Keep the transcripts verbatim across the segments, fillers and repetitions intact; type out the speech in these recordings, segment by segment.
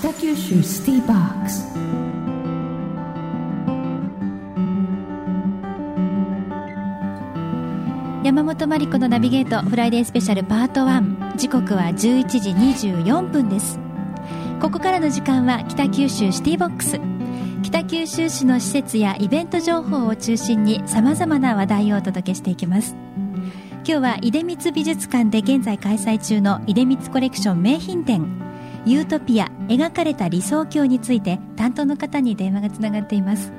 北九州シティボックス。山本真理子のナビゲートフライデースペシャルパートワン、時刻はじゅういちじにじゅうよんぷんです。ここからの時間は北九州シティボックス。北九州市の施設やイベント情報を中心にさまざまな話題をお届けしていきます。今日は出光美術館で現在開催中の出光コレクション名品展ユートピア描かれた理想郷について担当の方に電話がつながっています。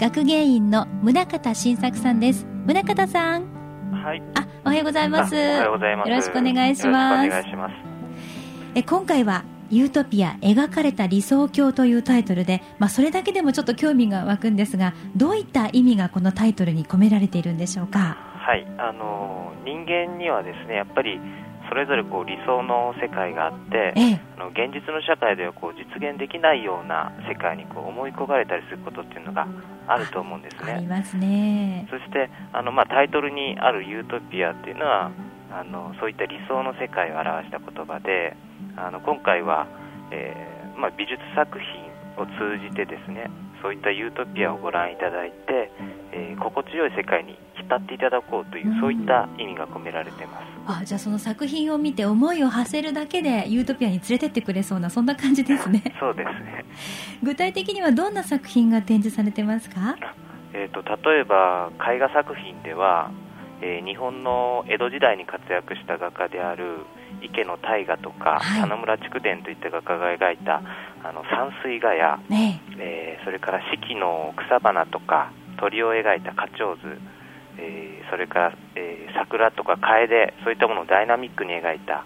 学芸員の宗方晋作さんです。宗方さん、はい、あ、おはようございます。おはようございます。よろしくお願いします。よろしくお願いします。え、今回はユートピア描かれた理想郷というタイトルで、まあ、それだけでもちょっと興味が湧くんですが、どういった意味がこのタイトルに込められているんでしょうか。はい、あの人間にはですね、やっぱりそれぞれこう理想の世界があって、ええ、あの現実の社会ではこう実現できないような世界にこう思い焦がれたりすることっていうのがあると思うんですね。ありますね。そしてあの、まあ、タイトルにあるユートピアっていうのはあのそういった理想の世界を表した言葉で、あの今回は、えーまあ、美術作品を通じてですね、そういったユートピアをご覧いただいて、えー、心地よい世界に浸っていただこうという、うん、そういった意味が込められています。あ、じゃあその作品を見て思いを馳せるだけでユートピアに連れてってくれそうな、そんな感じですね。そうですね。具体的にはどんな作品が展示されてますか。えーと、例えば絵画作品では、えー、日本の江戸時代に活躍した画家である池野大雅とか、はい、花村竹伝といった画家が描いたあの山水画や、ねえー、それから四季の草花とか鳥を描いた花鳥図、えー、それから、えー、桜とか楓、そういったものをダイナミックに描いた、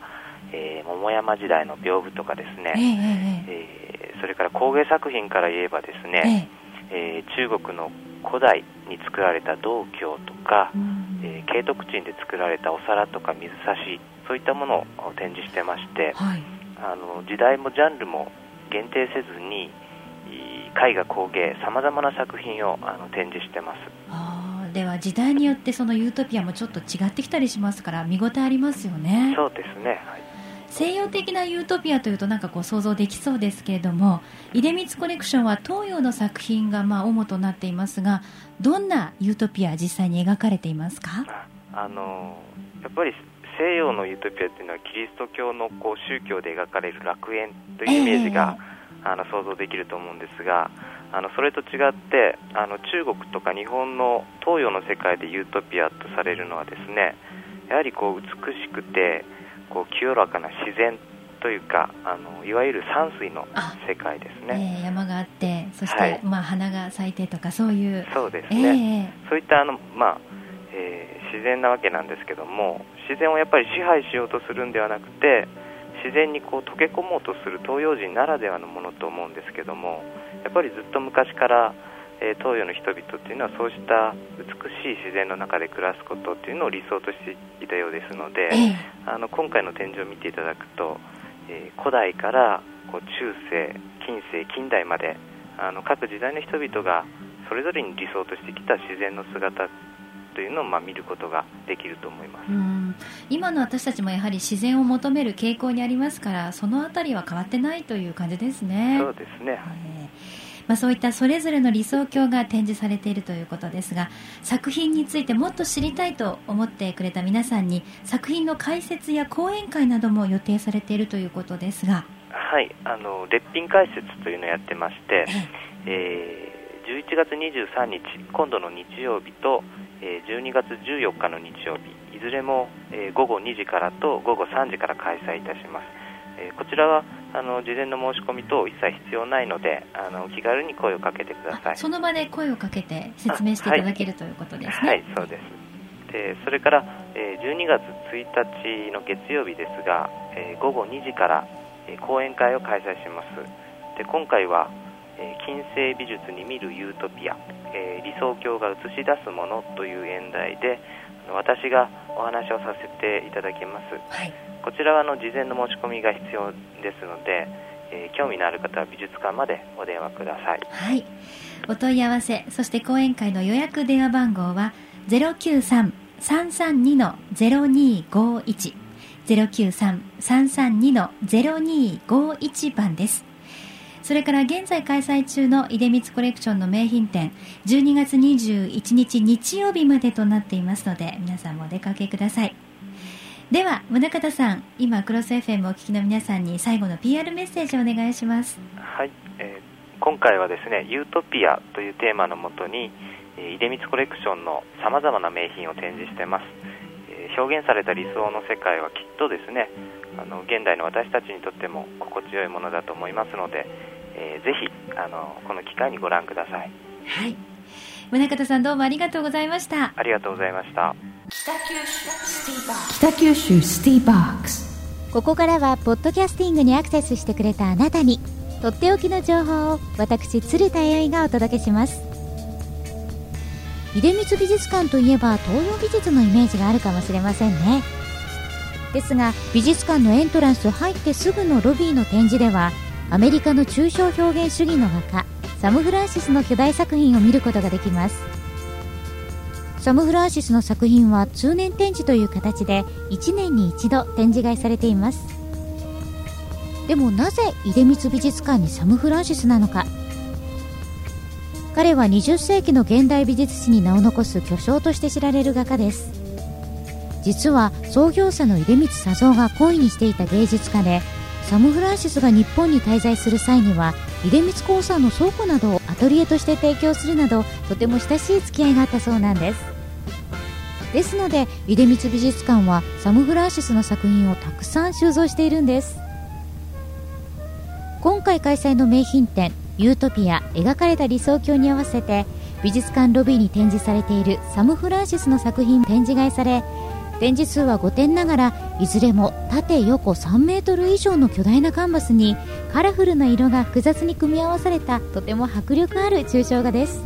えー、桃山時代の屏風とかですね、えーえー、それから工芸作品から言えばですね、えーえー、中国の古代に作られた銅鏡とか、うんえー、慶徳鎮で作られたお皿とか水差し、そういったものを展示してまして、はい、あの時代もジャンルも限定せずに絵画工芸さまざまな作品をあの展示してます。あ、では時代によってそのユートピアもちょっと違ってきたりしますから見応えありますよね。そうですね、はい、西洋的なユートピアというとなんかこう想像できそうですけれども、出光コレクションは東洋の作品がまあ主となっていますが、どんなユートピア実際に描かれていますか。あのやっぱり西洋のユートピアというのはキリスト教のこう宗教で描かれる楽園というイメージが、えー、あの想像できると思うんですが、あのそれと違ってあの中国とか日本の東洋の世界でユートピアとされるのはですね、やはりこう美しくてこう清らかな自然というか、あのいわゆる山水の世界ですね、えー、山があってそして、はいまあ、花が咲いてとかそういうそうですね、えー、そういったあの、まあえー、自然なわけなんですけども、自然をやっぱり支配しようとするんではなくて、自然にこう溶け込もうとする東洋人ならではのものと思うんですけども、やっぱりずっと昔から、えー、東洋の人々っていうのはそうした美しい自然の中で暮らすことっていうのを理想としていたようですので、えー、あの今回の展示を見ていただくと、えー、古代からこう中世、近世、近代まであの各時代の人々がそれぞれに理想としてきた自然の姿というのをまあ見ることができると思います。うん、今の私たちもやはり自然を求める傾向にありますから、そのあたりは変わってないという感じですね。そうですね、えーまあ、そういったそれぞれの理想郷が展示されているということですが、作品についてもっと知りたいと思ってくれた皆さんに作品の解説や講演会なども予定されているということですが。はい、あの列品解説というのをやってまして、えー、じゅういちがつにじゅうさんにち今度の日曜日とじゅうにがつじゅうよっかの日曜日、いずれもごごにじからとごごさんじから開催いたします。こちらはあの事前の申し込み等一切必要ないので、あの気軽に声をかけてください。その場で声をかけて説明していただける、はい、ということですね。はい、そうです。でそれからじゅうにがつついたちの月曜日ですが、ごごにじから講演会を開催します。で今回は近世美術に見るユートピア、えー、理想郷が映し出すものという演題で私がお話をさせていただきます、はい、こちらはあの事前の申し込みが必要ですので、えー、興味のある方は美術館までお電話ください、はい、お問い合わせ、そして講演会の予約電話番号は ゼロきゅうさん さんさんに ゼロにーごーいち ゼロきゅうさん さんさんに ゼロにーごーいち 番です。それから現在開催中の出光コレクションの名品展、じゅうにがつにじゅういちにち日曜日までとなっていますので、皆さんもお出かけください。では宗像さん、今クロス エフエム をお聞きの皆さんに最後の ピーアール メッセージをお願いします。はい、えー、今回はですね、ユートピアというテーマのもとに出光コレクションのさまざまな名品を展示しています。表現された理想の世界はきっとですね、あの現代の私たちにとっても心地よいものだと思いますので、えー、ぜひあのこの機会にご覧ください。はい、宗像さん、どうもありがとうございました。ありがとうございました。北九州シティボックス。ここからはポッドキャスティングにアクセスしてくれたあなたにとっておきの情報を私鶴田弥生がお届けします。出光美術館といえば東洋美術のイメージがあるかもしれませんね。ですが美術館のエントランス入ってすぐのロビーの展示では、アメリカの抽象表現主義の画家サム・フランシスの巨大作品を見ることができます。サム・フランシスの作品は通年展示という形でいちねんにいちど展示会されています。でもなぜ出光美術館にサム・フランシスなのか。彼はにじゅっせいきの現代美術史に名を残す巨匠として知られる画家です。実は創業者の出光佐三が懇意にしていた芸術家で、サム・フランシスが日本に滞在する際には出光興産の倉庫などをアトリエとして提供するなど、とても親しい付き合いがあったそうなんです。ですので出光美術館はサム・フランシスの作品をたくさん収蔵しているんです。今回開催の名品展ユートピア描かれた理想郷に合わせて、美術館ロビーに展示されているサム・フランシスの作品展示がされ、展示数はごてんながら、いずれも縦横さんメートル以上の巨大なカンバスにカラフルな色が複雑に組み合わされた、とても迫力ある抽象画です。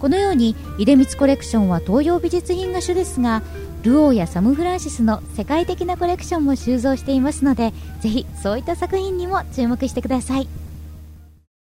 このように出光コレクションは東洋美術品が主ですが、ルオーやサム・フランシスの世界的なコレクションも収蔵していますので、ぜひそういった作品にも注目してください。